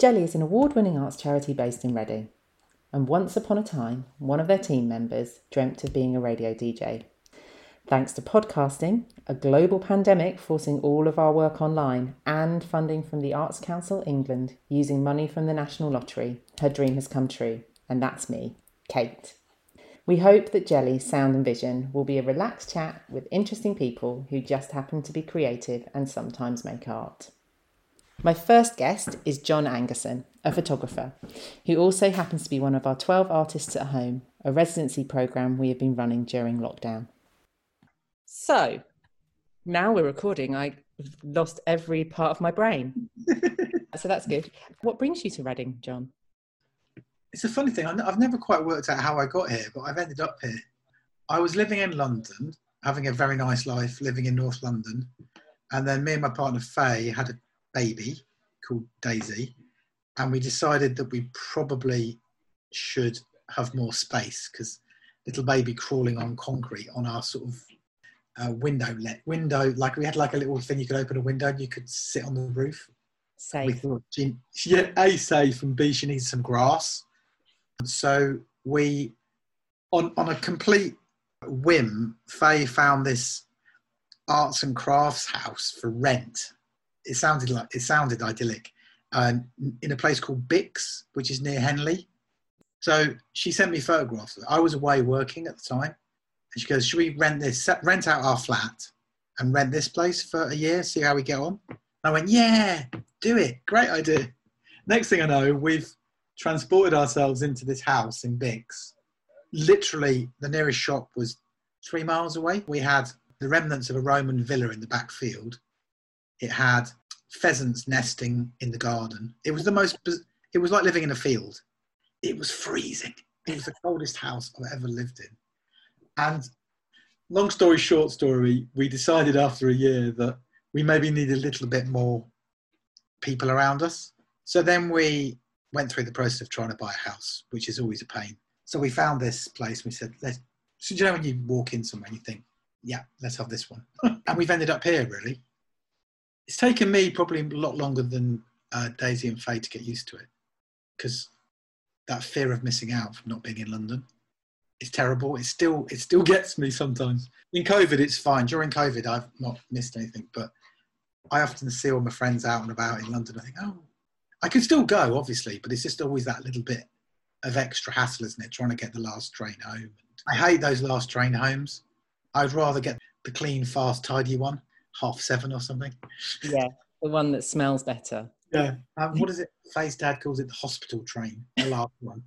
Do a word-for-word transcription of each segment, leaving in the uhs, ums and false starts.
Jelly is an award-winning arts charity based in Reading, and once upon a time, one of their team members dreamt of being a radio D J. Thanks to podcasting, a global pandemic forcing all of our work online, and funding from the Arts Council England using money from the National Lottery, her dream has come true, and that's me, Kate. We hope that Jelly Sound and Vision will be a relaxed chat with interesting people who just happen to be creative and sometimes make art. My first guest is John Angerson, a photographer, who also happens to be one of our twelve Artists at Home, a residency programme we have been running during lockdown. So, now we're recording. I've lost every part of my brain. So that's good. What brings you to Reading, John? It's a funny thing. I've never quite worked out how I got here, but I've ended up here. I was living in London, having a very nice life, living in North London. And then me and my partner, Faye, had a baby called Daisy. And we decided that we probably should have more space because little baby crawling on concrete on our sort of uh, window, let window, like we had like a little thing, you could open a window and you could sit on the roof. Safe. We thought, she, yeah, A, safe, and B, she needs some grass. So we, on, on a complete whim, Faye found this arts and crafts house for rent. It sounded like it sounded idyllic, um, in a place called Bix, which is near Henley. So she sent me photographs. I was away working at the time, and she goes, "Should we rent this? Rent out our flat and rent this place for a year? See how we get on." And I went, "Yeah, do it. Great idea." Next thing I know, we've transported ourselves into this house in Bix. Literally, the nearest shop was three miles away. We had the remnants of a Roman villa in the back field. It had pheasants nesting in the garden. It was the most, it was like living in a field. It was freezing. It was the coldest house I've ever lived in. And long story, short story, we decided after a year that we maybe needed a little bit more people around us. So then we went through the process of trying to buy a house, which is always a pain. So we found this place. We said, let's, so do you know when you walk in somewhere and you think, yeah, let's have this one. And we've ended up here, really. It's taken me probably a lot longer than uh, Daisy and Faye to get used to it, because that fear of missing out from not being in London is terrible. It still it still gets me sometimes. In COVID, it's fine. During COVID, I've not missed anything, but I often see all my friends out and about in London. I think, oh, I could still go, obviously, but it's just always that little bit of extra hassle, isn't it? Trying to get the last train home. I hate those last train homes. I'd rather get the clean, fast, tidy one, half seven or something. Yeah, the one that smells better. Yeah. Um, what is it? Faye's dad calls it the hospital train, the last one,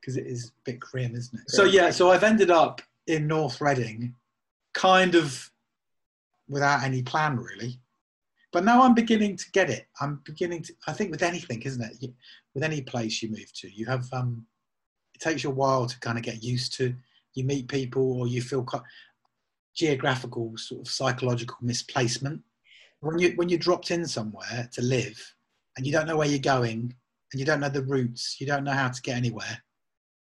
because it is a bit grim, isn't it? So, yeah, so I've ended up in North Reading kind of without any plan, really. But now I'm beginning to get it. I'm beginning to, I think with anything, isn't it? You, with any place you move to, you have, um, it takes you a while to kind of get used to, you meet people or you feel co- geographical sort of psychological misplacement. When, you, when you're dropped in somewhere to live and you don't know where you're going and you don't know the routes, you don't know how to get anywhere.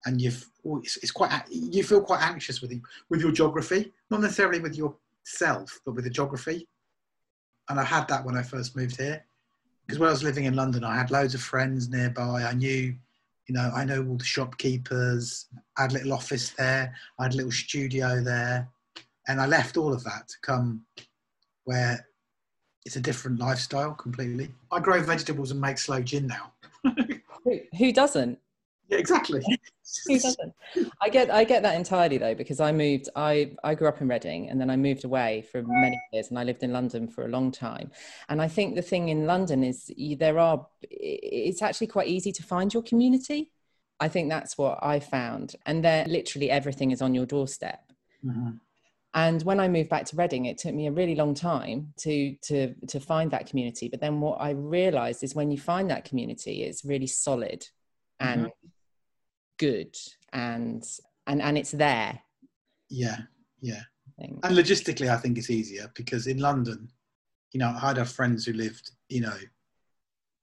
And you've, it's, it's quite, you feel quite anxious with, it, with your geography, not necessarily with yourself, but with the geography. And I had that when I first moved here, because when I was living in London, I had loads of friends nearby. I knew, you know, I know all the shopkeepers. I had a little office there. I had a little studio there. And I left all of that to come where it's a different lifestyle completely. I grow vegetables and make sloe gin now. who, who doesn't? Yeah, exactly. Who doesn't? I get I get that entirely though, because I moved, I, I grew up in Reading and then I moved away for many years and I lived in London for a long time. And I think the thing in London is you, there are, it's actually quite easy to find your community. I think that's what I found. And there literally everything is on your doorstep. Mm-hmm. And when I moved back to Reading, it took me a really long time to to to find that community. But then what I realised is when you find that community, it's really solid and mm-hmm. good and and and it's there. Yeah, yeah. And logistically, I think it's easier because in London, you know, I'd have friends who lived, you know,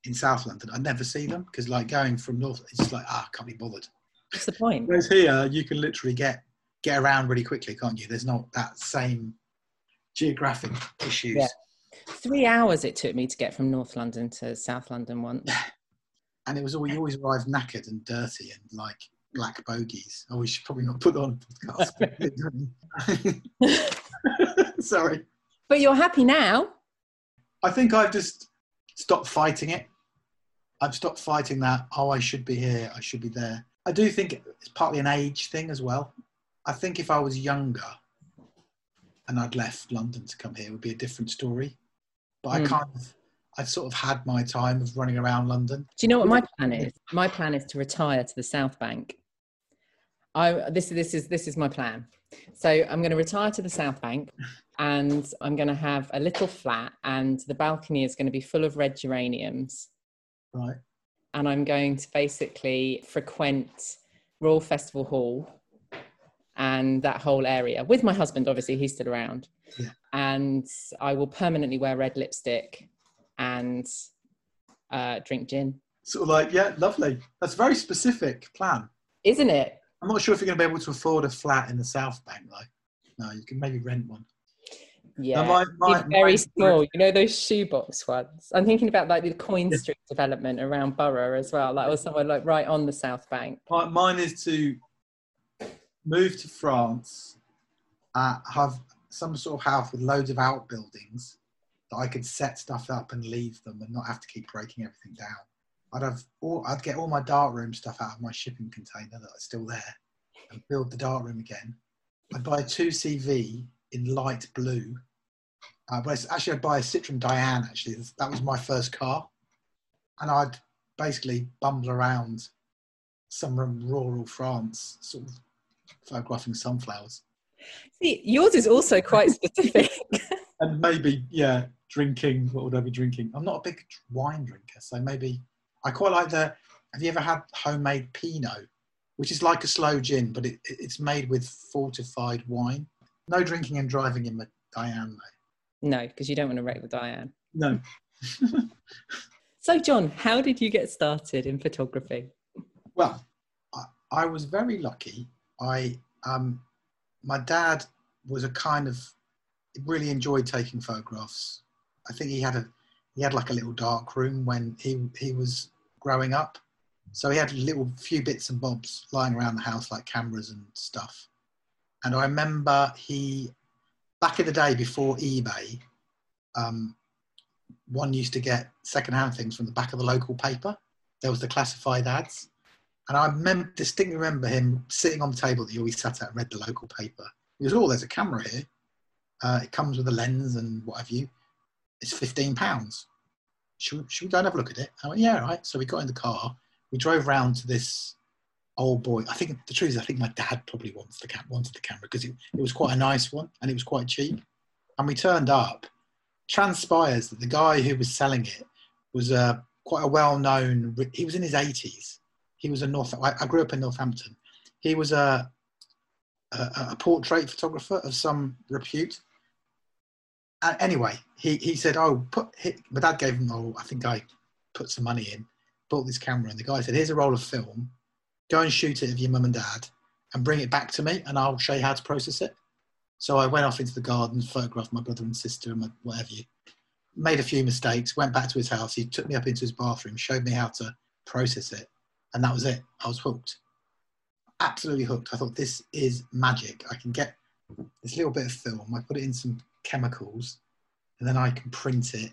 in South London. I'd never see them because like going from North, it's just like, ah, I can't be bothered. What's the point? Whereas here, you can literally get get around really quickly, can't you? There's not that same geographic issues. Yeah. Three hours it took me to get from North London to South London once. and it was always, you always arrived knackered and dirty and like black bogies. Oh, we should probably not put on a podcast. Sorry. But you're happy now. I think I've just stopped fighting it. I've stopped fighting that, oh, I should be here, I should be there. I do think it's partly an age thing as well. I think if I was younger and I'd left London to come here, it would be a different story. But mm. I kind of, I've sort of had my time of running around London. Do you know what my plan is? My plan is to retire to the South Bank. I, this, this is, this is my plan. So I'm going to retire to the South Bank and I'm going to have a little flat and the balcony is going to be full of red geraniums. Right. And I'm going to basically frequent Royal Festival Hall and that whole area with my husband, obviously he's still around. Yeah. And I will permanently wear red lipstick and uh, drink gin. Sort of like, yeah, lovely. That's a very specific plan. Isn't it? I'm not sure if you're going to be able to afford a flat in the South Bank, though. No, you can maybe rent one. Yeah, my, my, it's very my... small. You know those shoebox ones? I'm thinking about like the Coin Street development around Borough as well, like or somewhere like right on the South Bank. Mine is to move to France, uh, have some sort of house with loads of outbuildings that I could set stuff up and leave them and not have to keep breaking everything down. I'd have all, I'd get all my dart room stuff out of my shipping container that's still there and build the dart room again. I'd buy a two C V in light blue. Uh, but it's, actually, I'd buy a Citroen Diane, actually. That was my first car. And I'd basically bumble around some rural France, sort of photographing sunflowers. See, yours is also quite specific. And maybe, yeah, drinking. What would I be drinking? I'm not a big wine drinker, so maybe... I quite like the... Have you ever had homemade Pinot? Which is like a slow gin, but it, it's made with fortified wine. No drinking and driving in my Diane, though. No, because you don't want to wreck the Diane. No. So, John, how did you get started in photography? Well, I, I was very lucky. I, um, my dad was a kind of... really enjoyed taking photographs. I think he had a... He had like a little dark room when he, he was growing up. So he had little few bits and bobs lying around the house, like cameras and stuff. And I remember he, back in the day before eBay, um, one used to get secondhand things from the back of the local paper. There was the classified ads. And I remember, distinctly remember him sitting on the table that he always sat at and read the local paper. He was, oh, there's a camera here. Uh, it comes with a lens and what have you. It's fifteen pounds. Should we, should we go and have a look at it? I went, yeah, right. So we got in the car. We drove round to this old boy. I think the truth is, I think my dad probably wants the cam- wanted the camera because it, it was quite a nice one and it was quite cheap. And we turned up. Transpires that the guy who was selling it was uh, quite a well-known... He was in his eighties. He was a North... I, I grew up in Northampton. He was a, a, a portrait photographer of some repute. Uh, anyway, he, he said, oh, put, he, my dad gave him, oh, I think I put some money in, bought this camera. And the guy said, here's a roll of film. Go and shoot it with your mum and dad and bring it back to me and I'll show you how to process it. So I went off into the garden, photographed my brother and sister and my, whatever you, made a few mistakes, went back to his house. He took me up into his bathroom, showed me how to process it. And that was it. I was hooked. Absolutely hooked. I thought, this is magic. I can get this little bit of film. I put it in some chemicals and then I can print it,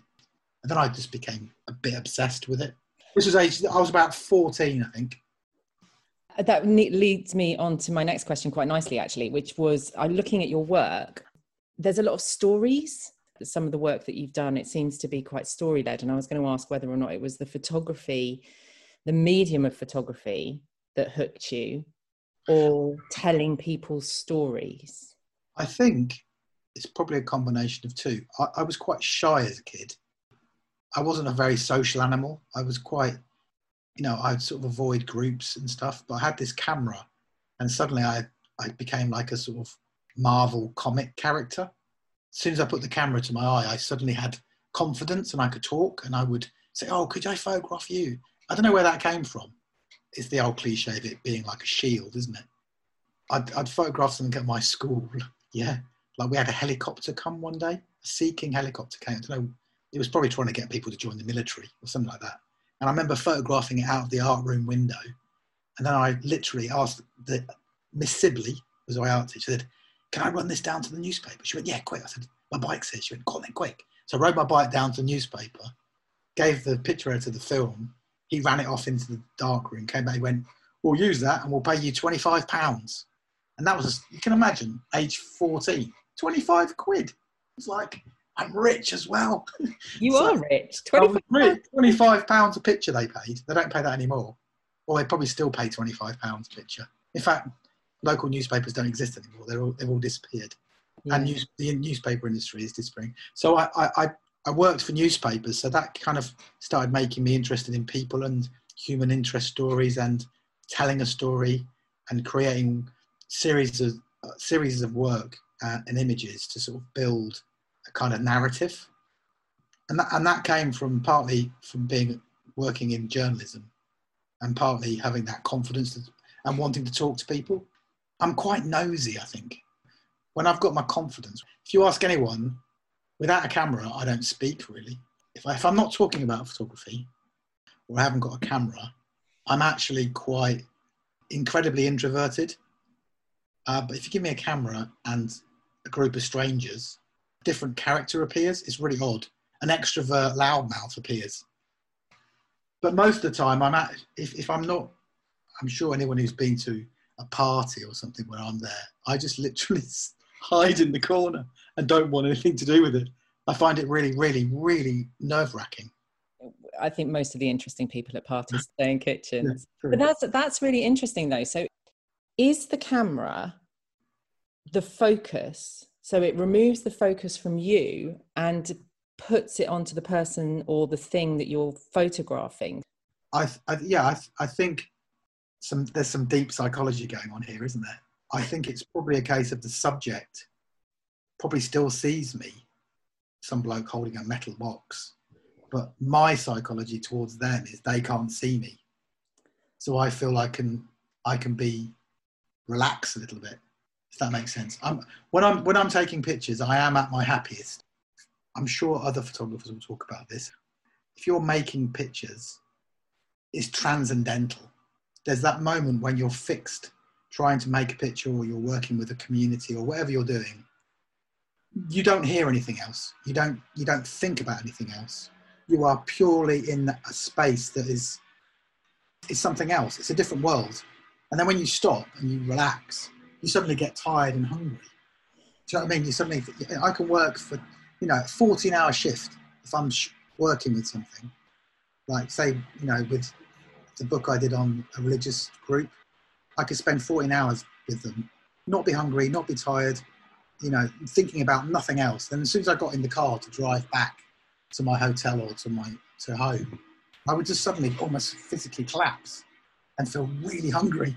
and then I just became a bit obsessed with it. This was age, I was about fourteen, I think. That leads me on to my next question quite nicely, actually, which was, I'm looking at your work, there's a lot of stories. Some of the work that you've done, it seems to be quite story led, and I was going to ask whether or not it was the photography, the medium of photography, that hooked you, or telling people's stories. I think it's probably a combination of two. I, I was quite shy as a kid. I wasn't a very social animal. I was quite, you know, I'd sort of avoid groups and stuff, but I had this camera and suddenly I, I became like a sort of Marvel comic character. As soon as I put the camera to my eye, I suddenly had confidence and I could talk and I would say, oh, could I photograph you? I don't know where that came from. It's the old cliche of it being like a shield, isn't it? I'd, I'd photograph something at my school, yeah. Like we had a helicopter come one day, a Sea King helicopter came. I don't know, it was probably trying to get people to join the military or something like that. And I remember photographing it out of the art room window. And then I literally asked the, Miss Sibley, was my art teacher, said, can I run this down to the newspaper? She went, yeah, quick. I said, my bike's here. She went, go on then, quick. So I rode my bike down to the newspaper, gave the picture editor the film. He ran it off into the dark room, came back, he went, we'll use that and we'll pay you twenty-five pounds. And that was, you can imagine, age fourteen, twenty-five quid. It's like, I'm rich as well. You so are rich. twenty-five pounds a picture they paid. They don't pay that anymore. Or they probably still pay twenty-five pounds a picture. In fact, local newspapers don't exist anymore. They're all, they've all disappeared. Yeah. And news, the newspaper industry is disappearing. So I, I, I worked for newspapers. So that kind of started making me interested in people and human interest stories and telling a story and creating series of, uh, series of work uh, and images to sort of build a kind of narrative. And that, and that came from partly from being working in journalism and partly having that confidence and wanting to talk to people. I'm quite nosy, I think. When I've got my confidence, if you ask anyone without a camera, I don't speak really. If, I, if I'm not talking about photography or I haven't got a camera, I'm actually quite incredibly introverted. Uh, but if you give me a camera and a group of strangers, a different character appears. It's really odd. An extrovert loudmouth appears. But most of the time, I'm at, if, if I'm not, I'm sure anyone who's been to a party or something where I'm there, I just literally hide in the corner and don't want anything to do with it. I find it really, really, really nerve-wracking. I think most of the interesting people at parties stay in kitchens. Yeah, but that's that's really interesting though. So is the camera the focus? So it removes the focus from you and puts it onto the person or the thing that you're photographing. I, I yeah, I, I think some there's some deep psychology going on here, isn't there? I think it's probably a case of the subject probably still sees me, some bloke holding a metal box. But my psychology towards them is they can't see me. So I feel I can, I can be relaxed a little bit, if that makes sense. I'm, when, I'm, when I'm taking pictures, I am at my happiest. I'm sure other photographers will talk about this. If you're making pictures, it's transcendental. There's that moment when you're fixed, trying to make a picture or you're working with a community or whatever you're doing. You don't hear anything else. You don't, you don't think about anything else. You are purely in a space that is, is something else. It's a different world. And then when you stop and you relax, you suddenly get tired and hungry. Do you know what I mean? You suddenly, I can work for, you know, a fourteen hour shift if I'm sh- working with something. Like say, you know, with the book I did on a religious group, I could spend fourteen hours with them, not be hungry, not be tired, you know, thinking about nothing else. Then as soon as I got in the car to drive back to my hotel or to my to home, I would just suddenly almost physically collapse and feel really hungry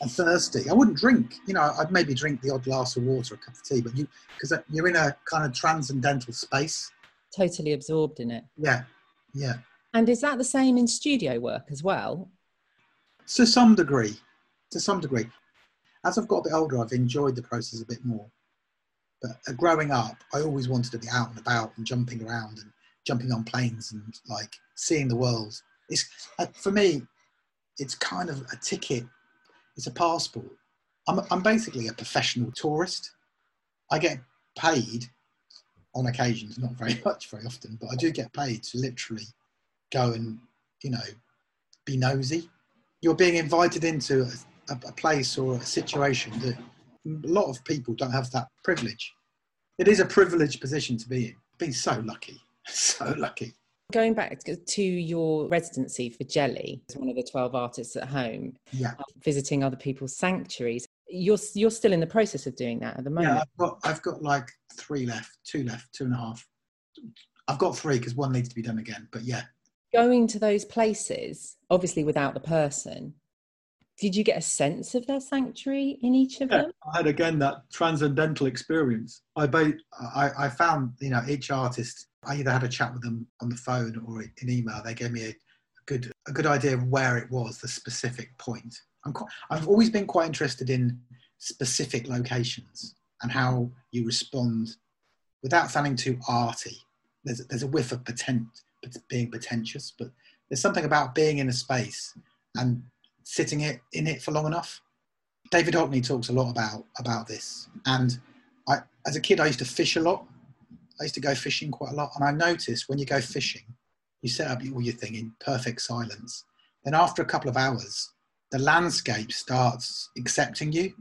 and thirsty. I wouldn't drink, you know, I'd maybe drink the odd glass of water, a cup of tea, but you, because you're in a kind of transcendental space. Totally absorbed in it. Yeah, yeah. And is that the same in studio work as well? To some degree, to some degree. As I've got a bit older, I've enjoyed the process a bit more. But growing up, I always wanted to be out and about and jumping around and jumping on planes and like seeing the world. It's for me, it's kind of a ticket. It's a passport. I'm, I'm basically a professional tourist. I get paid on occasions, not very much, very often, but I do get paid to literally go and, you know, be nosy. You're being invited into a, a place or a situation that a lot of people don't have that privilege. It is a privileged position to be in. I've been so lucky. So lucky. Going back to your residency for Jelly, as one of the twelve artists at home, yeah, visiting other people's sanctuaries, you're you're still in the process of doing that at the moment. Yeah, I've got I've got like three left, two left, two and a half. I've got three because one needs to be done again. But yeah, going to those places, obviously without the person, did you get a sense of their sanctuary in each of yeah, them? I had again that transcendental experience. I both I, I found you know each artist. I either had a chat with them on the phone or in email. They gave me a, a good a good idea of where it was, the specific point. I'm quite, I've always been quite interested in specific locations and how you respond without sounding too arty. There's there's a whiff of potent, being pretentious, but There's something about being in a space and sitting it in it for long enough. David Hockney talks a lot about about this, and I, as a kid, I used to fish a lot. I used to go fishing quite a lot, and I noticed when you go fishing, you set up all your thing in perfect silence. Then after a couple of hours, the landscape starts accepting you,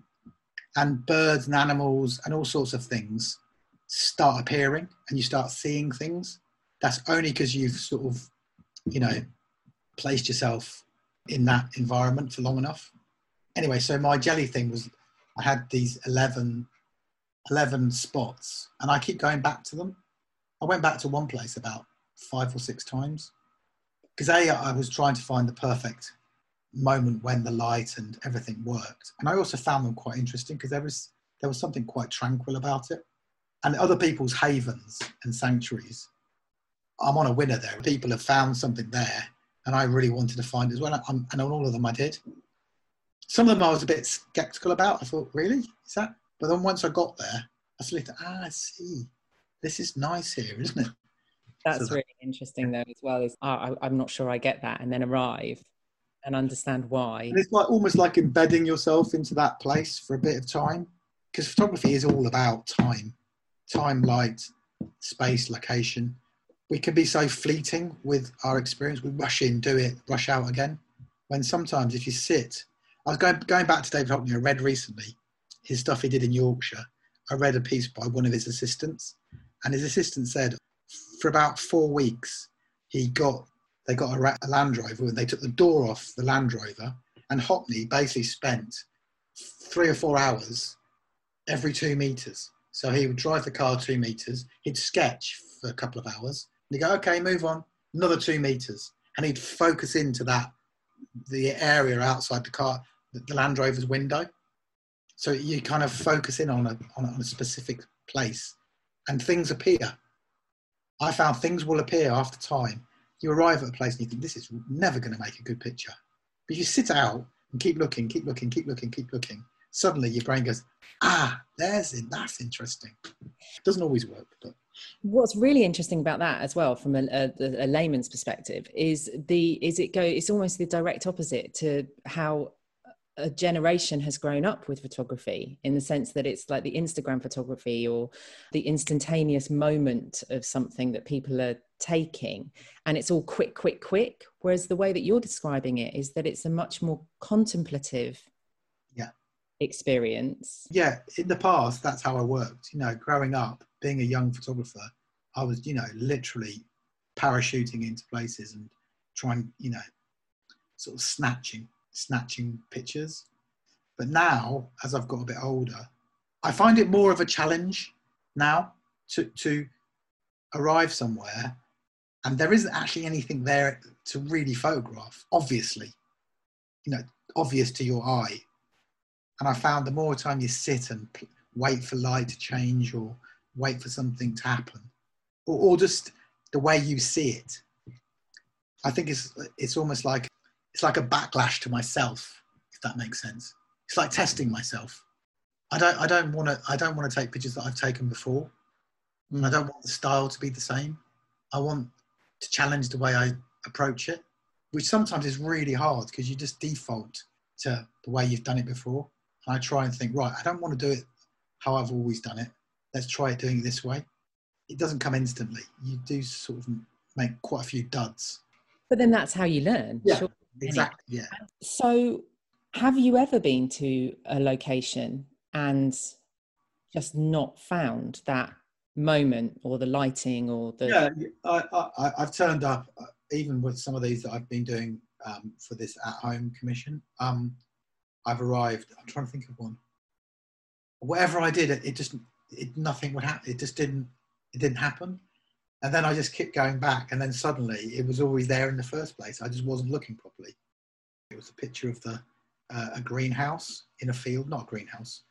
and birds and animals and all sorts of things start appearing, and you start seeing things. That's only because you've sort of, you know, placed yourself in that environment for long enough. Anyway, so my jelly thing was, I had these eleven, eleven spots, and I keep going back to them. I went back to one place about five or six times, because A, I was trying to find the perfect moment when the light and everything worked. And I also found them quite interesting, because there was, there was something quite tranquil about it. And other people's havens and sanctuaries, I'm on a winner there. People have found something there, and I really wanted to find it as well. I'm, and on all of them I did. Some of them I was a bit sceptical about. I thought, really? Is that? But then once I got there, I slipped, ah, I see. This is nice here, isn't it? That's so really that, interesting, though, as well. Is oh, I, I'm not sure I get that, and then arrive and understand why. And it's like, almost like embedding yourself into that place for a bit of time, because photography is all about time. Time, light, space, location. We can be so fleeting with our experience. We rush in, do it, rush out again. When sometimes if you sit, I was going, going back to David Hockney, I read recently his stuff he did in Yorkshire. I read a piece by one of his assistants, and his assistant said for about four weeks, he got, they got a, a Land Rover, and they took the door off the Land Rover, and Hockney basically spent three or four hours every two meters. So he would drive the car two meters, he'd sketch for a couple of hours, and he'd go, okay, move on, another two meters. And he'd focus into that, the area outside the car, the Land Rover's window. So you kind of focus in on a, on a, on a specific place, and things appear. I found things will appear after time. You arrive at a place and you think, this is never going to make a good picture. But you sit out and keep looking, keep looking, keep looking, keep looking. Suddenly your brain goes, ah, there's it, that's interesting. It doesn't always work, but. What's really interesting about that as well, from a, a, a layman's perspective, is the is it go it's almost the direct opposite to how a generation has grown up with photography, in the sense that it's like the Instagram photography or the instantaneous moment of something that people are taking, and it's all quick, quick, quick. Whereas the way that you're describing it is that it's a much more contemplative yeah. experience. Yeah, in the past, that's how I worked. You know, growing up, being a young photographer, I was, you know, literally parachuting into places and trying, you know, sort of snatching, snatching pictures. But now, as I've got a bit older, I find it more of a challenge now to, to arrive somewhere and there isn't actually anything there to really photograph, obviously, you know, obvious to your eye. And I found the more time you sit and wait for light to change or wait for something to happen, or, or just the way you see it. I think it's it's almost like it's like a backlash to myself, if that makes sense. It's like testing myself. I don't I don't want to I don't want to take pictures that I've taken before. Mm. I don't want the style to be the same. I want to challenge the way I approach it, which sometimes is really hard because you just default to the way you've done it before. And I try and think, right, I don't want to do it how I've always done it. Let's try doing it this way. It doesn't come instantly. You do sort of make quite a few duds. But then that's how you learn. Yeah, sure. Exactly. Yeah. So have you ever been to a location and just not found that moment or the lighting or the... Yeah, I, I, I've turned up, even with some of these that I've been doing um, for this at-home commission. Um, I've arrived, I'm trying to think of one. Whatever I did, it, it just... It, nothing would happen. It just didn't. It didn't happen, and then I just kept going back, and then suddenly it was always there in the first place. I just wasn't looking properly. It was a picture of the uh, a greenhouse in a field, not a greenhouse,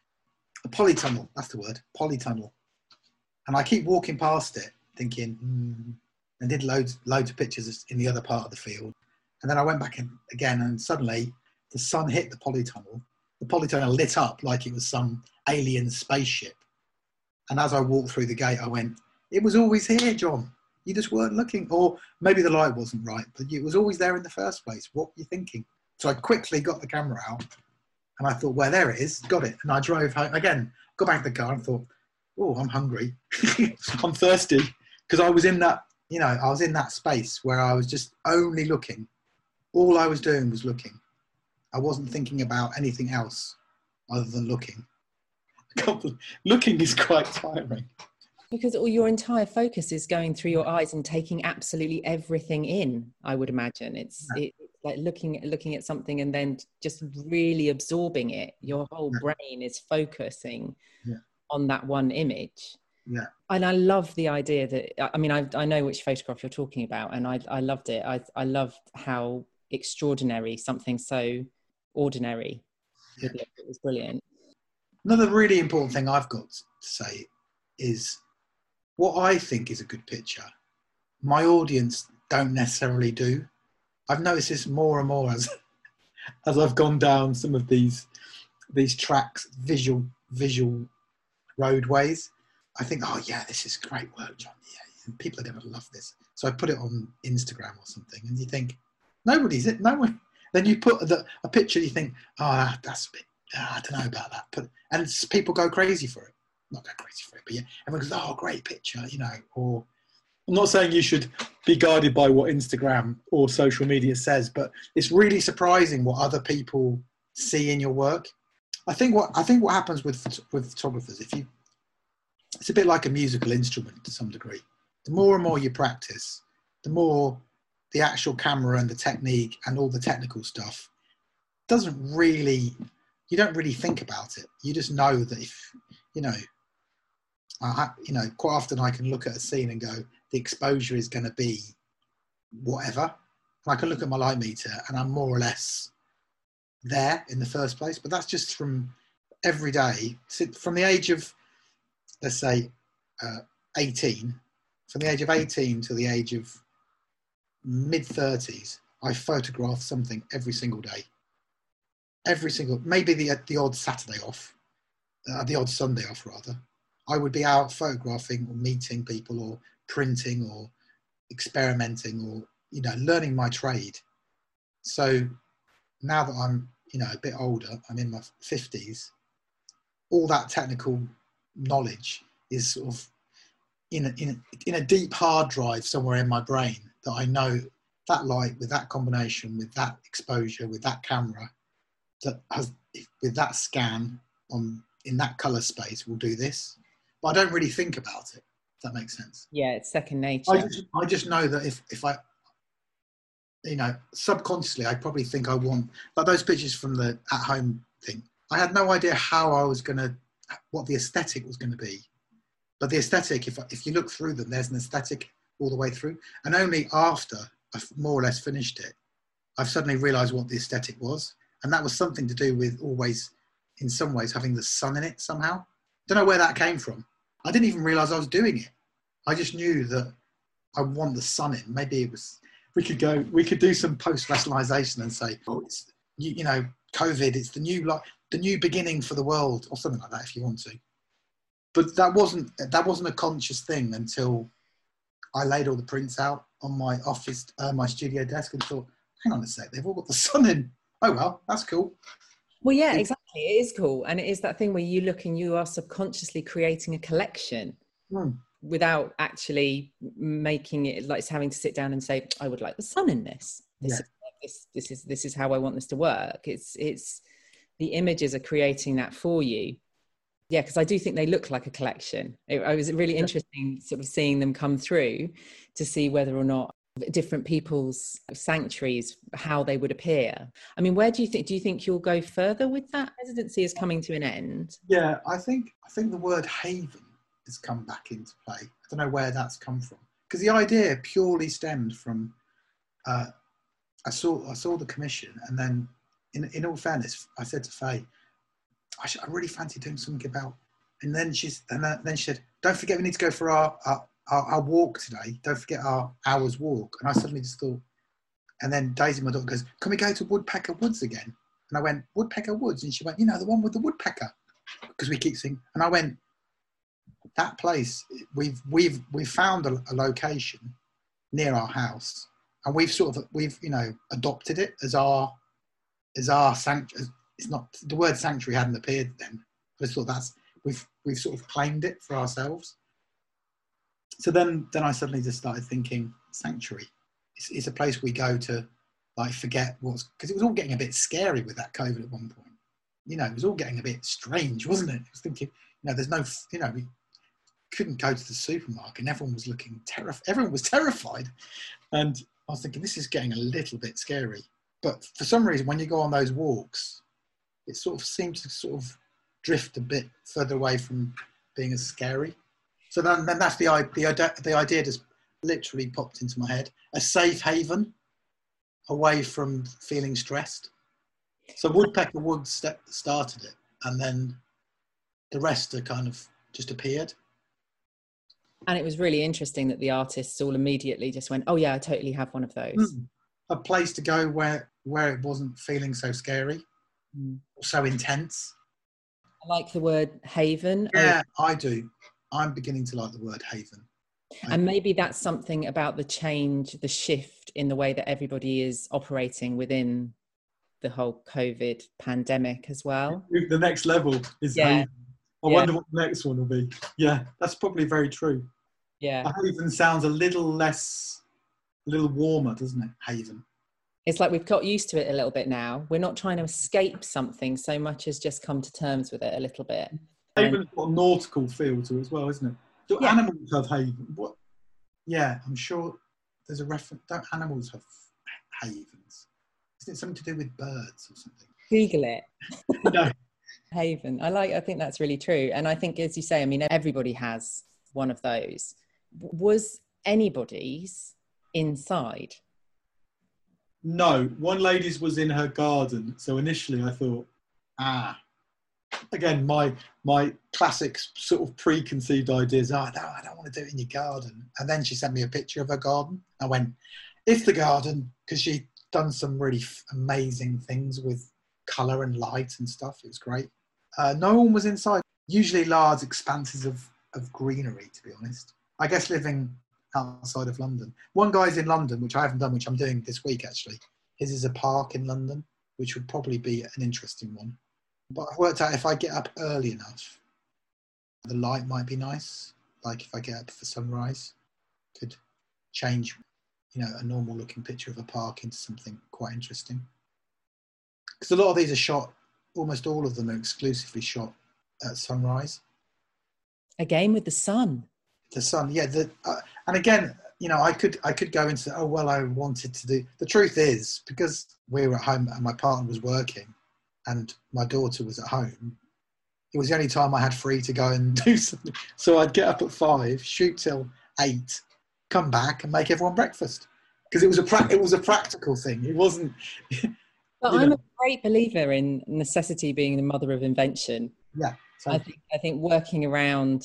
a polytunnel. That's the word, polytunnel. And I keep walking past it, thinking, mm, and did loads, loads of pictures in the other part of the field, and then I went back in again, and suddenly the sun hit the polytunnel. The polytunnel lit up like it was some alien spaceship. And as I walked through the gate, I went, it was always here, John. you just weren't looking, or maybe the light wasn't right, but it was always there in the first place. What were you thinking? So I quickly got the camera out and I thought, well, there it is, got it. And I drove home again, got back to the car and thought, oh, I'm hungry. I'm thirsty. Because I was in that, you know, I was in that space where I was just only looking. All I was doing was looking. I wasn't thinking about anything else other than looking. Looking is quite tiring. Because all your entire focus is going through your eyes and taking absolutely everything in, I would imagine. It's, yeah. it's like looking, looking at something and then just really absorbing it. Your whole yeah. brain is focusing yeah. on that one image. Yeah. And I love the idea that, I mean, I, I know which photograph you're talking about, and I, I loved it. I, I loved how extraordinary something so ordinary. Yeah. It was brilliant. Another really important thing I've got to say is what I think is a good picture, my audience don't necessarily do. I've noticed this more and more as, as I've gone down some of these, these tracks, visual, visual roadways. I think, oh yeah, this is great work, John. Yeah, people are going to love this. So I put it on Instagram or something, and you think, nobody's it, no one. Then you put the, a picture, you think, oh, that's a bit, oh, I don't know about that. But, and people go crazy for it. Not go crazy for it, but yeah, everyone goes, oh, great picture, you know. Or I'm not saying you should be guided by what Instagram or social media says, but it's really surprising what other people see in your work. I think what I think what happens with with photographers, if you, it's a bit like a musical instrument to some degree. The more and more you practice, the more the actual camera and the technique and all the technical stuff doesn't really, you don't really think about it. You just know that if, you know, I, you know, quite often I can look at a scene and go, the exposure is going to be whatever. And I can look at my light meter and I'm more or less there in the first place. But that's just from every day, from the age of, let's say, uh, eighteen, from the age of eighteen to the age of mid thirties, I photographed something every single day. Every single, maybe the, the odd Saturday off, uh, the odd Sunday off rather. I would be out photographing or meeting people or printing or experimenting or, you know, learning my trade. So now that I'm, you know, a bit older, I'm in my fifties, all that technical knowledge is sort of in a, in, a, in a deep hard drive somewhere in my brain, that I know that light with that combination, with that exposure, with that camera, that has, with that scan on in that colour space will do this. But I don't really think about it, if that makes sense. Yeah, it's second nature. I just, I just know that if, if I, you know, subconsciously I probably think I want, like those pictures from the at-home thing, I had no idea how I was going to, what the aesthetic was going to be. But the aesthetic, if, if you look through them, there's an aesthetic all the way through. And only after I've more or less finished it, I've suddenly realised what the aesthetic was. And that was something to do with always, in some ways, having the sun in it somehow. Don't know where that came from. I didn't even realise I was doing it. I just knew that I want the sun in. Maybe it was, we could go, we could do some post-rationalisation and say, oh, it's, you, you know, COVID, it's the new life, the new beginning for the world, or something like that, if you want to. But that wasn't, that wasn't a conscious thing until I laid all the prints out on my office, uh, my studio desk, and thought, hang on a sec, they've all got the sun in. Oh, well, that's cool. Well, yeah, exactly. It is cool. And it is that thing where you look and you are subconsciously creating a collection mm. without actually making it, like, having to sit down and say, I would like the sun in this. This, yeah. is, this, this, is, this is how I want this to work. It's, it's, the images are creating that for you. Yeah, because I do think they look like a collection. It, it was really interesting sort of seeing them come through to see whether or not different people's sanctuaries, how they would appear. I mean, where do you think, do you think you'll go further with that? Residency is coming to an end. Yeah, I think, I think the word haven has come back into play. I don't know where that's come from. Because the idea purely stemmed from, uh, I saw, I saw the commission, and then in, in all fairness, I said to Faye, I, should, I really fancy doing something about, and then she's, and then she said, don't forget we need to go for our, our, our, our walk today. Don't forget our hour's walk. And I suddenly just thought, and then Daisy, my daughter, goes, can we go to Woodpecker Woods again? And I went, Woodpecker Woods? And she went, you know, the one with the woodpecker, because we keep seeing, and I went, that place, we've we've we've found a, a location near our house, and we've sort of we've you know adopted it as our as our sanctuary. It's not the word sanctuary hadn't appeared then, but sort of that's we've we've sort of claimed it for ourselves. So then then I suddenly just started thinking sanctuary. It's, it's a place we go to, like, forget what's, because it was all getting a bit scary with that COVID at one point. You know, it was all getting a bit strange, wasn't it? I was thinking, you know, there's no, you know, we couldn't go to the supermarket, and everyone was looking terrified. Everyone was terrified. And I was thinking, this is getting a little bit scary. But for some reason, when you go on those walks, it sort of seems to sort of drift a bit further away from being as scary. So then, then that's the, the, the idea just literally popped into my head. A safe haven away from feeling stressed. So Woodpecker Woods st started it, and then the rest are kind of just appeared. And it was really interesting that the artists all immediately just went, oh yeah, I totally have one of those. Mm. A place to go where, where it wasn't feeling so scary, mm. or so intense. I like the word haven. Yeah, oh. I do. I'm beginning to like the word haven. And maybe that's something about the change, the shift in the way that everybody is operating within the whole COVID pandemic as well. The next level is yeah. haven. I yeah. wonder what the next one will be. Yeah, that's probably very true. Yeah. A haven sounds a little less, a little warmer, doesn't it? Haven. It's like we've got used to it a little bit now. We're not trying to escape something so much as just come to terms with it a little bit. Haven's got a nautical feel to it as well, isn't it? Do yeah. animals have haven? What? Yeah, I'm sure there's a reference. Don't animals have havens? Isn't it something to do with birds or something? Google it. No. Haven. I like. I think that's really true. And I think, as you say, I mean, everybody has one of those. Was anybody's inside? No. One lady's was in her garden. So initially, I thought, ah. Again, my my classic sort of preconceived ideas are, oh, no, I don't want to do it in your garden. And then she sent me a picture of her garden. I went, it's the garden, because she'd done some really f amazing things with colour and light and stuff. It was great. Uh, no one was inside. Usually large expanses of, of greenery, to be honest. I guess living outside of London. One guy's in London, which I haven't done, which I'm doing this week, actually. His is a park in London, which would probably be an interesting one. But I've worked out if I get up early enough, the light might be nice. Like if I get up for sunrise, could change, you know, a normal looking picture of a park into something quite interesting. Because a lot of these are shot, almost all of them are exclusively shot at sunrise. Again with the sun. The sun, yeah. The, uh, and again, you know, I could I could go into, oh, well, I wanted to do. The truth is, because we were at home and my partner was working, and my daughter was at home, it was the only time I had free to go and do something. So I'd get up at five, shoot till eight, come back and make everyone breakfast. Because it was a pra it was a practical thing. It wasn't... But I'm know. a great believer in necessity being the mother of invention. Yeah. So I think, I think working around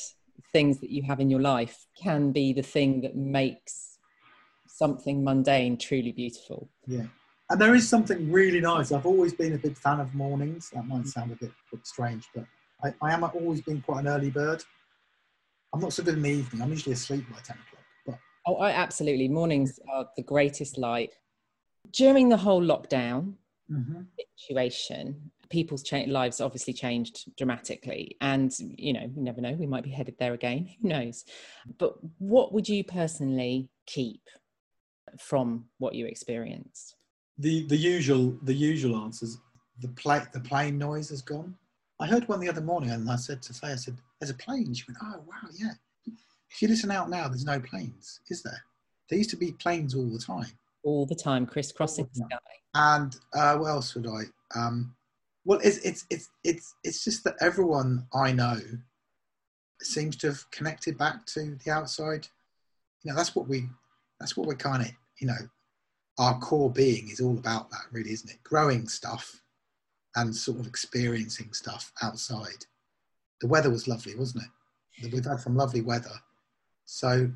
things that you have in your life can be the thing that makes something mundane truly beautiful. Yeah. And there is something really nice. I've always been a big fan of mornings. That might sound a bit, a bit strange, but I, I am always been quite an early bird. I'm not so good in the evening. I'm usually asleep by ten o'clock. But oh, I absolutely. Mornings are the greatest light. During the whole lockdown mm-hmm. situation, people's cha lives obviously changed dramatically. And, you know, you never know, we might be headed there again. Who knows? But what would you personally keep from what you experienced? The, the usual the usual answers. The play, the plane noise has gone. I heard one the other morning, and I said to Faye, I said, there's a plane. She went, oh, wow, yeah. If you listen out now, there's no planes, is there? There used to be planes all the time. All the time, crisscrossing the sky. And uh, what else would I? Um, well, it's, it's, it's, it's, it's just that everyone I know seems to have connected back to the outside. You know, that's what we, that's what we're kind of, you know, our core being is all about that, really, isn't it? Growing stuff and sort of experiencing stuff outside. The weather was lovely, wasn't it? We've had some lovely weather. So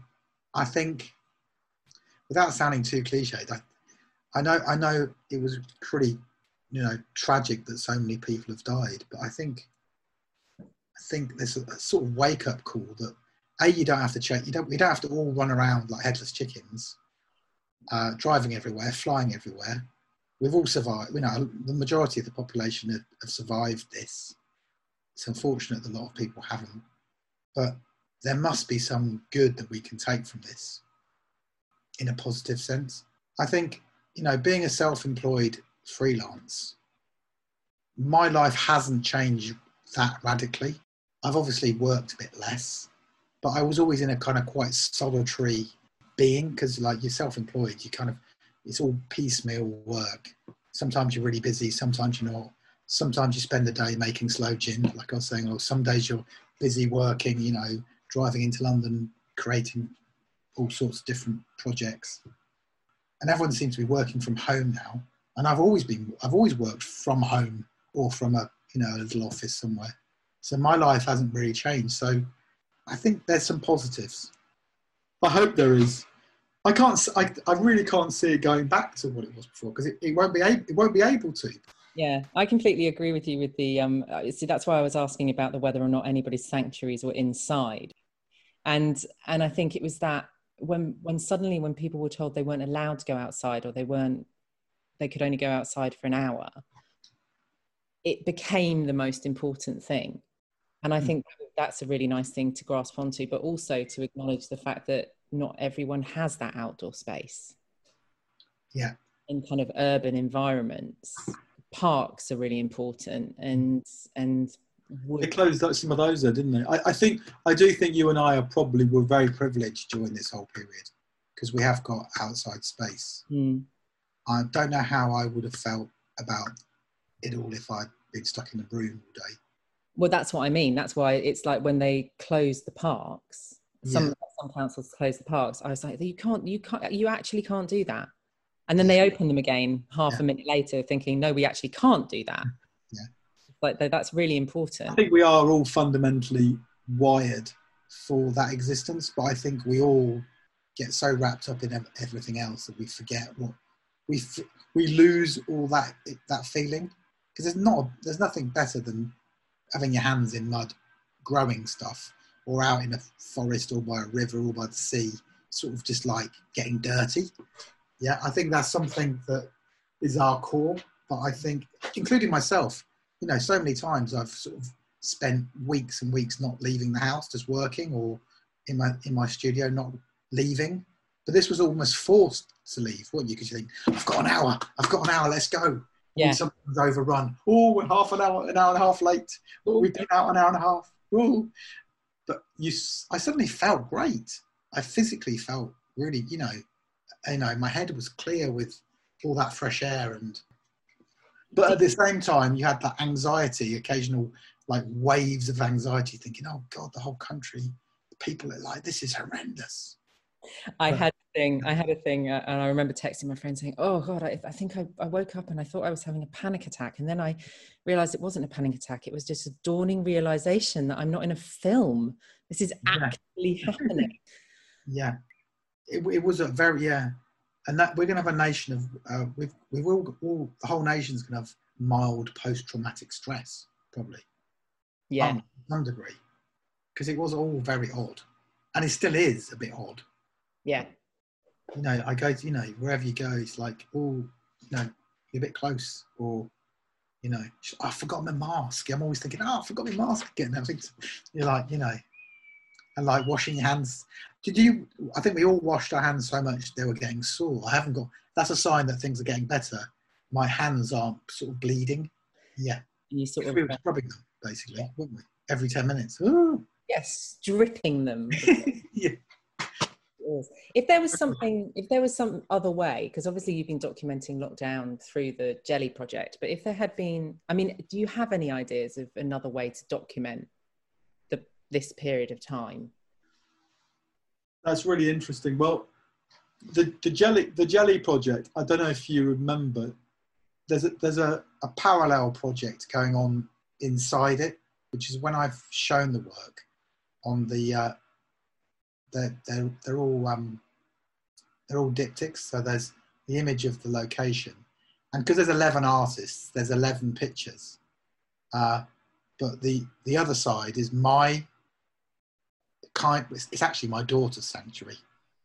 I think, without sounding too cliched, I, I know I know it was pretty, you know, tragic that so many people have died, but I think I think there's a, a sort of wake-up call that A, you don't have to check. You don't. We don't have to all run around like headless chickens, uh, driving everywhere, flying everywhere. We've all survived. You know, the majority of the population have, have survived this. It's unfortunate that a lot of people haven't, but there must be some good that we can take from this, in a positive sense. I think, you know, being a self-employed freelance, my life hasn't changed that radically. I've obviously worked a bit less, but I was always in a kind of quite solitary being, because like you're self-employed, you kind of, it's all piecemeal work. Sometimes you're really busy, sometimes you're not. Sometimes you spend the day making slow gin, like I was saying, or some days you're busy working, you know, driving into London, creating all sorts of different projects. And everyone seems to be working from home now. And I've always been, I've always worked from home or from a, you know, a little office somewhere. So my life hasn't really changed. So I think there's some positives. I hope there is. I can't, I, I really can't see it going back to what it was before, because it, it won't be able, it won't be able to. Yeah, I completely agree with you with the, um, see, that's why I was asking about the whether or not anybody's sanctuaries were inside. And, and I think it was that when, when suddenly when people were told they weren't allowed to go outside, or they weren't, they could only go outside for an hour, it became the most important thing. And I think that's a really nice thing to grasp onto, but also to acknowledge the fact that not everyone has that outdoor space. Yeah. In kind of urban environments, parks are really important, and and wood. They closed up some of those, though, didn't they? I, I think I do think you and I are probably were very privileged during this whole period, because we have got outside space. Mm. I don't know how I would have felt about it all if I'd been stuck in a room all day. Well, that's what I mean. That's why it's like when they closed the parks, some, yeah. some councils closed the parks, I was like, you can't, you can't, you actually can't do that. And then they open them again half yeah. a minute later, thinking, no, we actually can't do that. Yeah. Like, that's really important. I think we are all fundamentally wired for that existence, but I think we all get so wrapped up in everything else that we forget what, we we lose all that that feeling, because there's not there's nothing better than having your hands in mud, growing stuff, or out in a forest or by a river or by the sea, sort of just like getting dirty. Yeah, I think that's something that is our core. But I think, including myself, you know, so many times I've sort of spent weeks and weeks not leaving the house, just working, or in my in my studio, not leaving. But this was almost forced to leave, weren't you? Because you think, I've got an hour, I've got an hour, let's go. Yeah. And something's overrun. Oh, we're half an hour, an hour and a half late. Oh, we've been out an hour and a half. Oh. But you, I suddenly felt great. I physically felt really, you know, you know, my head was clear with all that fresh air. And but at the same time, you had that anxiety, occasional like waves of anxiety, thinking, oh God, the whole country, people are like, this is horrendous. I had a thing, I had a thing, uh, and I remember texting my friend saying, oh God, I, I think I, I woke up and I thought I was having a panic attack. And then I realized it wasn't a panic attack. It was just a dawning realization that I'm not in a film. This is actually yeah. happening. Yeah. It, it was a very, yeah. And that we're going to have a nation of, uh, we've, we've all, all, the whole nation's going to have mild post-traumatic stress, probably. Yeah. Um, to some degree. Because it was all very odd. And it still is a bit odd. Yeah. You know, I go to, you know, wherever you go, it's like, oh, you know, you're a bit close, or, you know, I forgot my mask. I'm always thinking, oh, I forgot my mask again. I think you're like, you know, and like washing your hands. Did you, I think we all washed our hands so much they were getting sore. I haven't got, that's a sign that things are getting better. My hands aren't sort of bleeding. Yeah. And you sort of, we were scrubbing them, basically, yeah. weren't we? Every ten minutes. Ooh. Yes, dripping them. Yeah. If there was something, if there was some other way, because obviously you've been documenting lockdown through the Jelly project, but if there had been, I mean, do you have any ideas of another way to document the, this period of time? That's really interesting. Well, the, the Jelly, the Jelly project, I don't know if you remember, there's a, there's a, a parallel project going on inside it, which is when I've shown the work on the, uh, They're, they're, they're all um, they're all diptychs, so there's the image of the location. And because there's eleven artists, there's eleven pictures. Uh, but the, the other side is my kind, it's actually my daughter's sanctuary,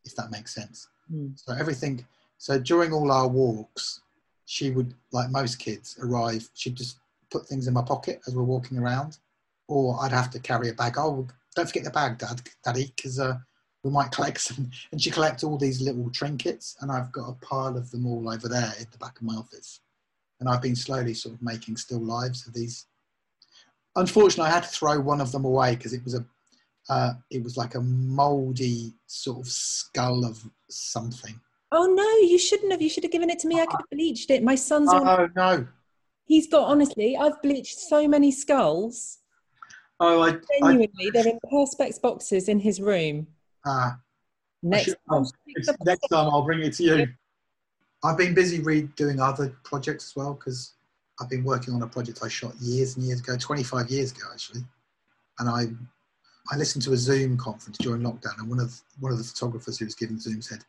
if that makes sense. Mm. So everything, so during all our walks, she would, like most kids, arrive, she'd just put things in my pocket as we're walking around, or I'd have to carry a bag. Oh, don't forget the bag, Dad, Daddy, because uh, we might collect some. And she collects all these little trinkets, and I've got a pile of them all over there at the back of my office. And I've been slowly sort of making still lives of these. Unfortunately, I had to throw one of them away because it was a, uh, it was like a mouldy sort of skull of something. Oh no, you shouldn't have. You should have given it to me. I could have bleached it. My son's. Oh all... no. He's got, honestly, I've bleached so many skulls. Oh, I. Genuinely, I... they're in perspex boxes in his room. Ah. Uh, next, should... oh, next time I'll bring it to you. I've been busy redoing other projects as well, because I've been working on a project I shot years and years ago, twenty-five years ago actually. And I I listened to a Zoom conference during lockdown, and one of one of the photographers who was giving Zoom said,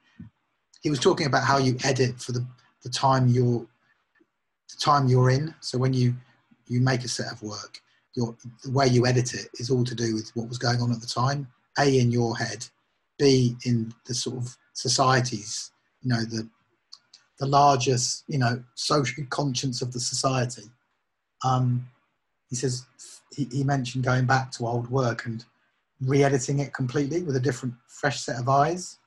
he was talking about how you edit for the, the time you're the time you're in. So when you, you make a set of work, your the way you edit it is all to do with what was going on at the time. A, in your head, B, in the sort of societies, you know, the the largest, you know, social conscience of the society. Um, he says, he, he mentioned going back to old work and re-editing it completely with a different, fresh set of eyes.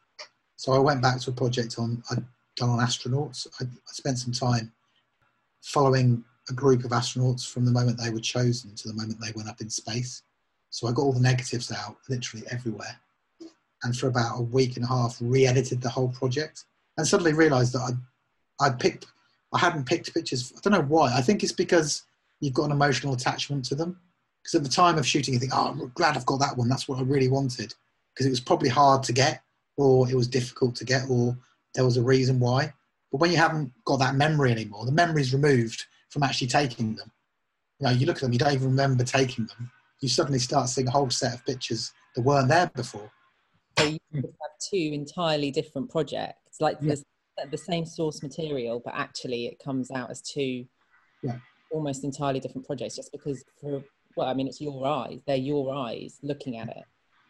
So I went back to a project on, I'd done on astronauts. I, I spent some time following a group of astronauts from the moment they were chosen to the moment they went up in space. So I got all the negatives out, literally everywhere. And for about a week and a half, re-edited the whole project, and suddenly realised that I'd I picked, I hadn't picked pictures. I don't know why. I think it's because you've got an emotional attachment to them. Because at the time of shooting, you think, oh, I'm glad I've got that one. That's what I really wanted. Because it was probably hard to get, or it was difficult to get, or there was a reason why. But when you haven't got that memory anymore, the memory's removed from actually taking them. You know, you look at them, you don't even remember taking them. You suddenly start seeing a whole set of pictures that weren't there before. So you could have two entirely different projects. Like yeah. this. The same source material, but actually it comes out as two yeah. almost entirely different projects, just because for, well, I mean, it's your eyes, they're your eyes looking at it,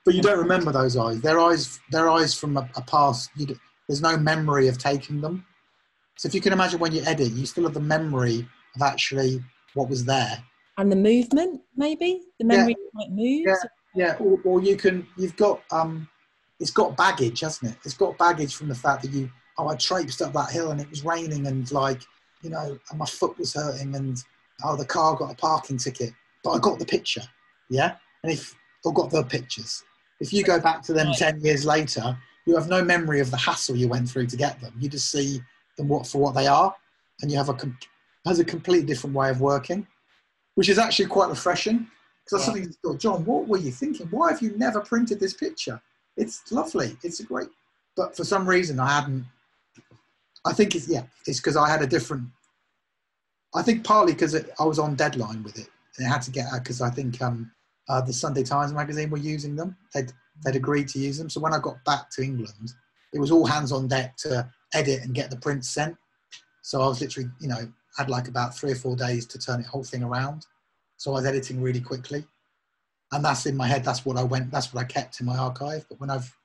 but you don't remember those eyes. They're eyes, they're eyes from a, a past. You do, there's no memory of taking them. So if you can imagine, when you edit, you still have the memory of actually what was there, and the movement, maybe the memory yeah. might move. Yeah, yeah. Or, or you can, you've got um it's got baggage, hasn't it? It's got baggage from the fact that you, oh, I traipsed up that hill and it was raining, and like, you know, and my foot was hurting, and oh, the car got a parking ticket, but I got the picture. Yeah. And if I got the pictures, if you go back to them right. ten years later, you have no memory of the hassle you went through to get them. You just see them what for what they are. And you have a, has a completely different way of working, which is actually quite refreshing. Because yeah. I suddenly thought, John, what were you thinking? Why have you never printed this picture? It's lovely. It's a great, but for some reason I hadn't, I think it's, yeah, it's because I had a different, I think partly because I was on deadline with it, and it had to get out, because I think um, uh, the Sunday Times magazine were using them. They'd, they'd agreed to use them. So when I got back to England, it was all hands on deck to edit and get the prints sent. So I was literally, you know, had like about three or four days to turn the whole thing around. So I was editing really quickly. And that's in my head, that's what I went, that's what I kept in my archive. But when I've,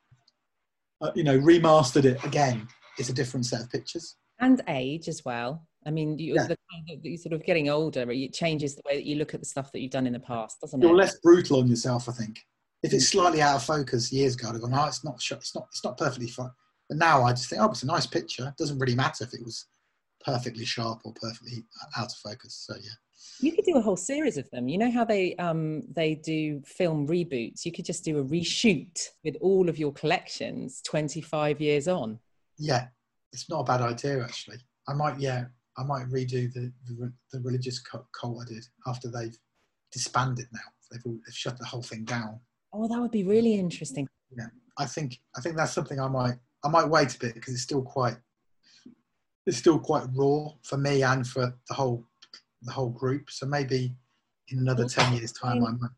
uh, you know, remastered it again, it's a different set of pictures. And age as well. I mean, you, yeah. the, you're sort of getting older. It changes the way that you look at the stuff that you've done in the past, doesn't you're it? You're less brutal on yourself, I think. If it's slightly out of focus years ago, I'd have gone, oh, it's not, it's not, it's not perfectly fine. But now I just think, oh, it's a nice picture. It doesn't really matter if it was perfectly sharp or perfectly out of focus. So, yeah. You could do a whole series of them. You know how they um, they do film reboots? You could just do a reshoot with all of your collections twenty-five years on. Yeah, it's not a bad idea actually. I might, yeah, I might redo the the, the religious cult I did after they've disbanded now. They've, all, they've shut the whole thing down. Oh, that would be really interesting. Yeah, I think I think that's something I might I might wait a bit, because it's still quite it's still quite raw for me and for the whole the whole group. So maybe in another ten years' time, I might.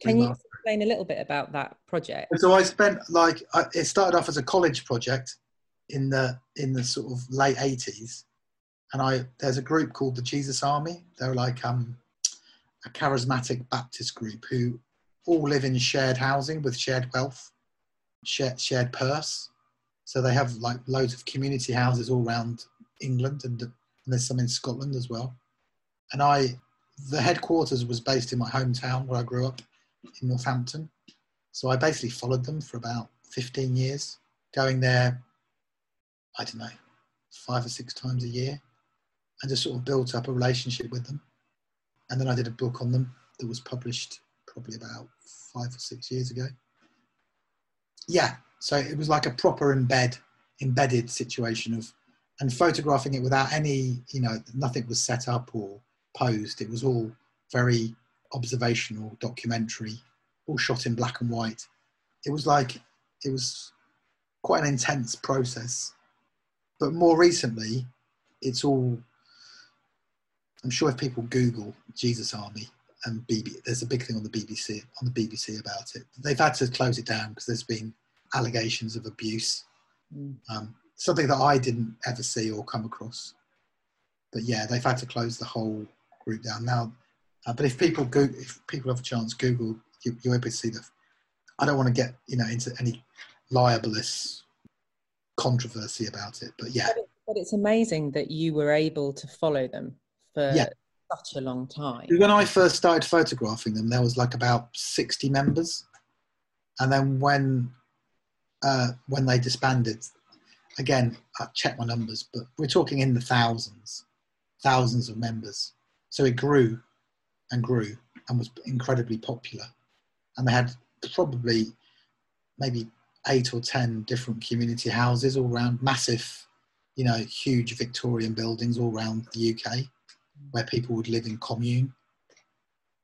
Can you explain a little bit about that project? So I spent like I, it started off as a college project. in the in the sort of late eighties, and I there's a group called the Jesus Army. They're like um a charismatic Baptist group who all live in shared housing with shared wealth, shared, shared purse. So they have like loads of community houses all around England, and, and there's some in Scotland as well. And I, the headquarters was based in my hometown where I grew up in Northampton. So I basically followed them for about fifteen years, going there, I don't know, five or six times a year, and just sort of built up a relationship with them. And then I did a book on them that was published probably about five or six years ago. Yeah, so it was like a proper embed, embedded situation of, and photographing it without any, you know, nothing was set up or posed. It was all very observational, documentary, all shot in black and white. It was like, it was quite an intense process. But more recently, it's all, I'm sure if people Google Jesus Army and B B C, there's a big thing on the B B C on the B B C about it. They've had to close it down because there's been allegations of abuse, mm. um, something that I didn't ever see or come across. But yeah, they've had to close the whole group down now. Uh, but if people go, if people have a chance, Google, you, you'll able to see the. I don't want to get you know into any libelous controversy about it, but yeah. But, it, but it's amazing that you were able to follow them for yeah. such a long time. When I first started photographing them, there was like about sixty members, and then when uh, when they disbanded, again I checked my numbers, but we're talking in the thousands, thousands of members. So it grew and grew and was incredibly popular, and they had probably maybe eight or ten different community houses all around, massive, you know, huge Victorian buildings all around the U K where people would live in commune.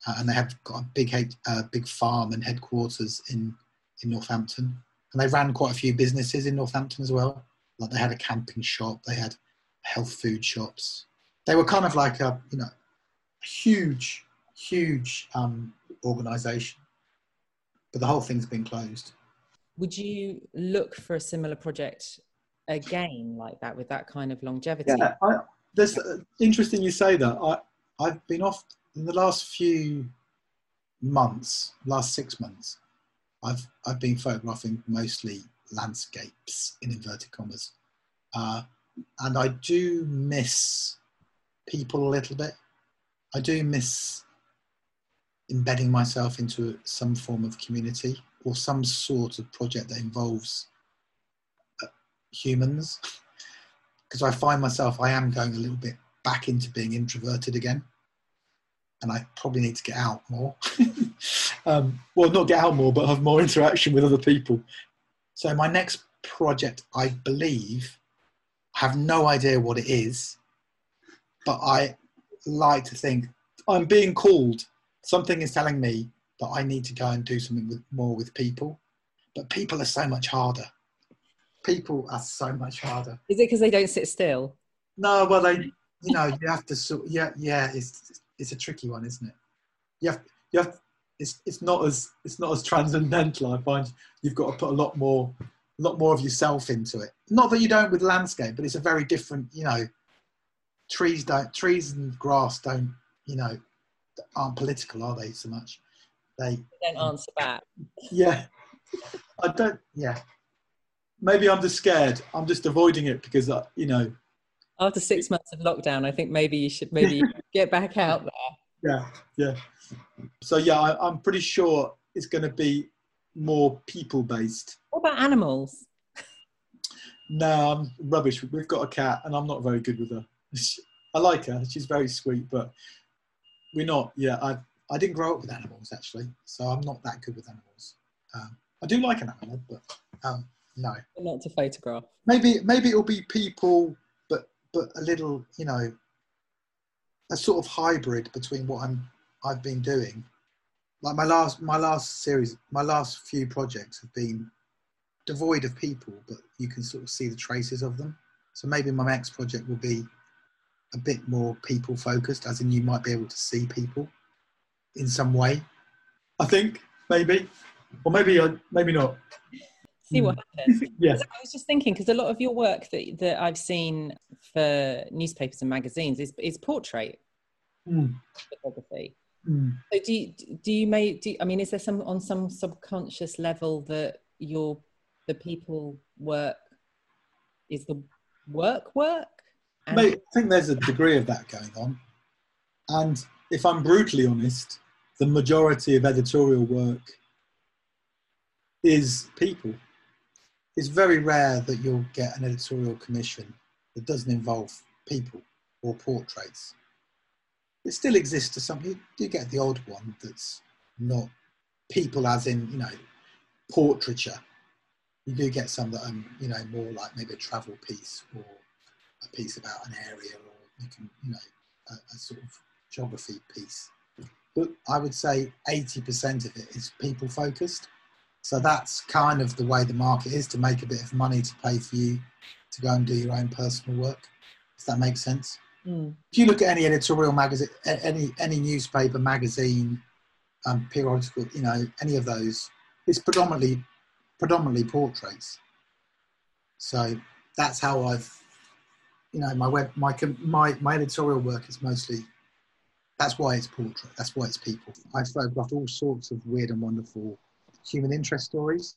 Uh, and they have got a big, uh, big farm and headquarters in, in Northampton. And they ran quite a few businesses in Northampton as well. Like they had a camping shop, they had health food shops. They were kind of like a, you know, a huge, huge um, organisation. But the whole thing's been closed. Would you look for a similar project again like that, with that kind of longevity? Yeah, I, that's uh, interesting you say that. I, I've been off in the last few months, last six months, I've, I've been photographing mostly landscapes in inverted commas. Uh, and I do miss people a little bit. I do miss embedding myself into some form of community, or some sort of project that involves uh, humans, because I find myself, I am going a little bit back into being introverted again, and I probably need to get out more. um, well, not get out more, but have more interaction with other people. So my next project, I believe, I have no idea what it is, but I like to think I'm being called. Something is telling me that I need to go and do something with, more with people. But people are so much harder. People are so much harder. Is it because they don't sit still? No, well, they, you know, you have to sort, yeah, yeah, it's, it's a tricky one, isn't it? You have, you have, it's, it's not as, it's not as transcendental, I find. You've got to put a lot more, a lot more of yourself into it. Not that you don't with landscape, but it's a very different, you know, trees don't, trees and grass don't, you know, aren't political, are they, so much? They, they don't answer back. Yeah. I don't, yeah. Maybe I'm just scared. I'm just avoiding it because, I, you know. After six months of lockdown, I think maybe you should maybe get back out there. Yeah, yeah. So, yeah, I, I'm pretty sure it's going to be more people-based. What about animals? No, I'm rubbish. We've got a cat and I'm not very good with her. I like her. She's very sweet, but we're not, yeah, I I didn't grow up with animals actually, so I'm not that good with animals. Um, I do like an animal, but um, no. Not to photograph. Maybe maybe it'll be people, but but a little, you know, a sort of hybrid between what I'm I've been doing. Like my last my last series, my last few projects have been devoid of people, but you can sort of see the traces of them. So maybe my next project will be a bit more people focused, as in you might be able to see people in some way, I think, maybe, or maybe I, maybe not. See what happens. Yeah. So I was just thinking, because a lot of your work that, that I've seen for newspapers and magazines is, is portrait mm. photography. Mm. So do you, do you make, do you, I mean, is there some, on some subconscious level that your, the people work, is the work work? And Mate, I think there's a degree of that going on. And if I'm brutally honest, the majority of editorial work is people. It's very rare that you'll get an editorial commission that doesn't involve people or portraits. It still exists to some extent. You do get the odd one that's not people as in, you know, portraiture. You do get some that are, you know, more like maybe a travel piece or a piece about an area, or you can, you know, a, a sort of geography piece. But I would say eighty percent of it is people focused. So that's kind of the way the market is, to make a bit of money to pay for you to go and do your own personal work. Does that make sense? Mm. If you look at any editorial magazine, any any newspaper, magazine, um, periodical, you know, any of those, it's predominantly predominantly portraits. So that's how I've, you know, my web, my my my editorial work is mostly. That's why it's portrait. That's why it's people. I've photographed all sorts of weird and wonderful human interest stories.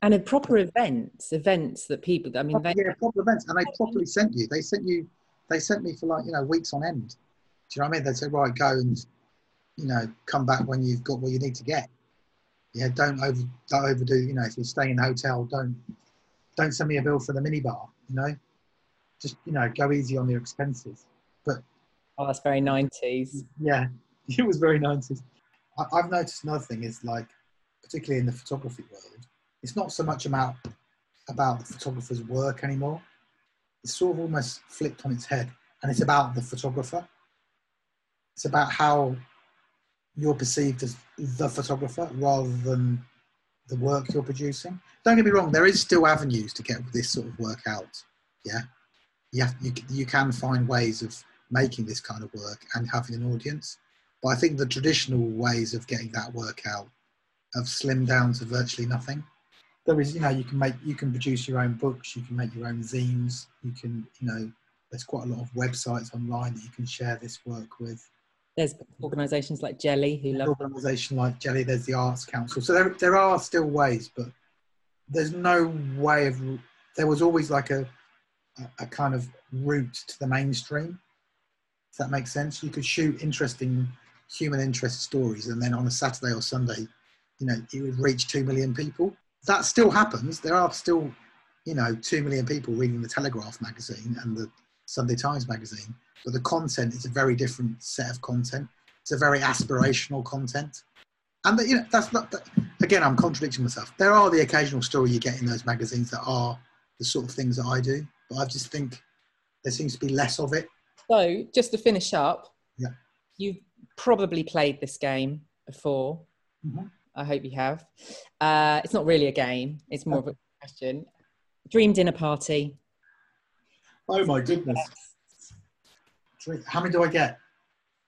And in proper events, events that people. I mean, oh, they, yeah, proper events, and they properly sent you. They sent you. They sent me for, like, you know, weeks on end. Do you know what I mean? They'd say, right, go and, you know, come back when you've got what you need to get. Yeah, don't over, don't overdo, you know, if you're staying in a hotel, don't, don't send me a bill for the minibar, you know. Just, you know, go easy on your expenses. But oh, that's very nineties. Yeah, it was very nineties. I, I've noticed another thing is, like, particularly in the photography world, it's not so much about, about the photographer's work anymore. It's sort of almost flipped on its head, and it's about the photographer. It's about how you're perceived as the photographer rather than the work you're producing. Don't get me wrong, there is still avenues to get this sort of work out. Yeah, you have, you, you can find ways of making this kind of work and having an audience. But I think the traditional ways of getting that work out have slimmed down to virtually nothing. There is, you know, you can make, you can produce your own books, you can make your own zines, you can, you know, there's quite a lot of websites online that you can share this work with. There's organisations like Jelly who love it. Organisation like Jelly, there's the Arts Council. So there, there are still ways, but there's no way of, there was always like a, a kind of route to the mainstream. Does that make sense? You could shoot interesting human interest stories, and then on a Saturday or Sunday, you know, it would reach two million people. That still happens. There are still, you know, two million people reading the Telegraph magazine and the Sunday Times magazine, but the content is a very different set of content. It's a very aspirational content, and the, you know, that's not. That, again, I'm contradicting myself. There are the occasional story you get in those magazines that are the sort of things that I do, but I just think there seems to be less of it. So, just to finish up, yeah, you've probably played this game before. Mm-hmm. I hope you have. Uh, it's not really a game. It's more of a question. Dream dinner party. Oh my goodness. How many do I get?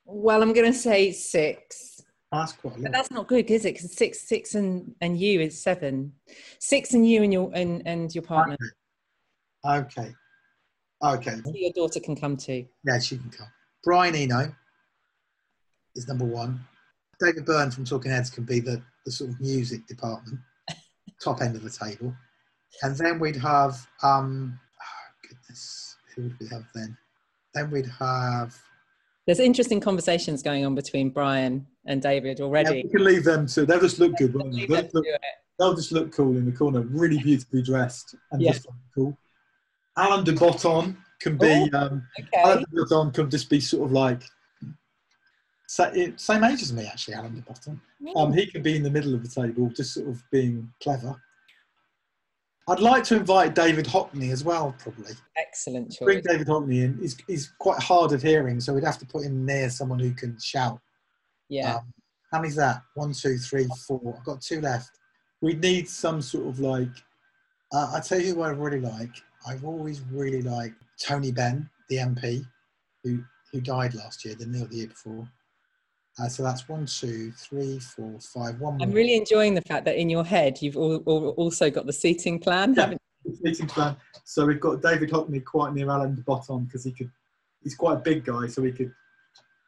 Well, I'm going to say six. That's quite a lot. But that's not good, is it? Because six, six and, and you is seven. Six and you and your, and, and your partner. Okay. Okay. Okay. Your daughter can come too. Yeah, she can come. Brian Eno is number one. David Byrne from Talking Heads can be the, the sort of music department, top end of the table. And then we'd have, um, oh goodness, who would we have then? Then we'd have... There's interesting conversations going on between Brian and David already. Yeah, we can leave them to, they'll just look good, won't they? They'll, look, they'll just look cool in the corner, really beautifully dressed and yeah. Just cool. Alan de Botton can be, oh, um, okay. Alan de Botton can just be sort of like, same age as me, actually, Alan de Botton. Mm. Um, he can be in the middle of the table, just sort of being clever. I'd like to invite David Hockney as well, probably. Excellent choice. Bring David Hockney in. He's, he's quite hard of hearing, so we'd have to put him near someone who can shout. Yeah. Um, how many's that? One, two, three, four. I've got two left. We'd need some sort of like... Uh, I tell you who I really like. I've always really liked Tony Benn, the M P, who, who died last year, didn't he, or the year before. Uh, so that's one, two, three, four, five, one more. I'm really enjoying the fact that in your head you've all, all, also got the seating plan, yeah, haven't you? The seating plan. So we've got David Hockney quite near Alan de Botton because he could. He's quite a big guy, so he could.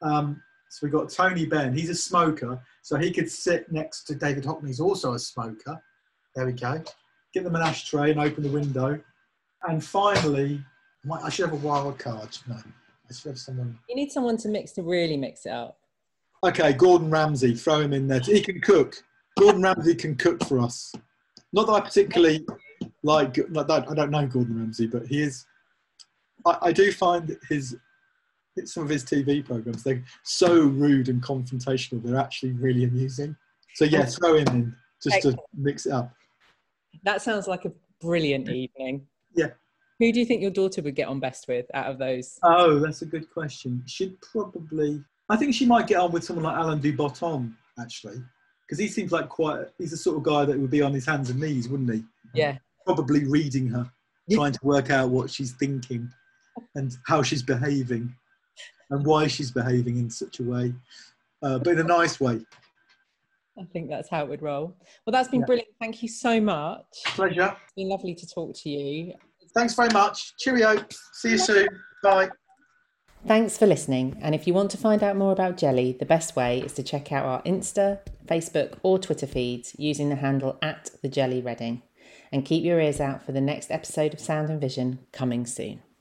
Um, So we got Tony Benn, he's a smoker, so he could sit next to David Hockney, who's also a smoker. There we go. Get them an ashtray and open the window. And finally, my, I should have a wild card. No, I should have someone. You need someone to mix to really mix it up. Okay, Gordon Ramsay, throw him in there. He can cook. Gordon Ramsay can cook for us. Not that I particularly like, like that, I don't know Gordon Ramsay, but he is, I, I do find his, some of his T V programmes, they're so rude and confrontational, they're actually really amusing. So yeah, throw him in just Excellent. to mix it up. That sounds like a brilliant evening. Yeah. Who do you think your daughter would get on best with out of those? Oh, that's a good question. She'd probably, I think she might get on with someone like Alan de Botton, actually, because he seems like quite, he's the sort of guy that would be on his hands and knees, wouldn't he? Yeah. Probably reading her, yeah. trying to work out what she's thinking and how she's behaving and why she's behaving in such a way, uh, but in a nice way. I think that's how it would roll. Well, that's been yeah. brilliant. Thank you so much. Pleasure. It's been lovely to talk to you. Thanks very much. Cheerio. See you soon. Bye. Thanks for listening. And if you want to find out more about Jelly, the best way is to check out our Insta, Facebook or Twitter feeds using the handle at the Jelly Reading. And keep your ears out for the next episode of Sound and Vision coming soon.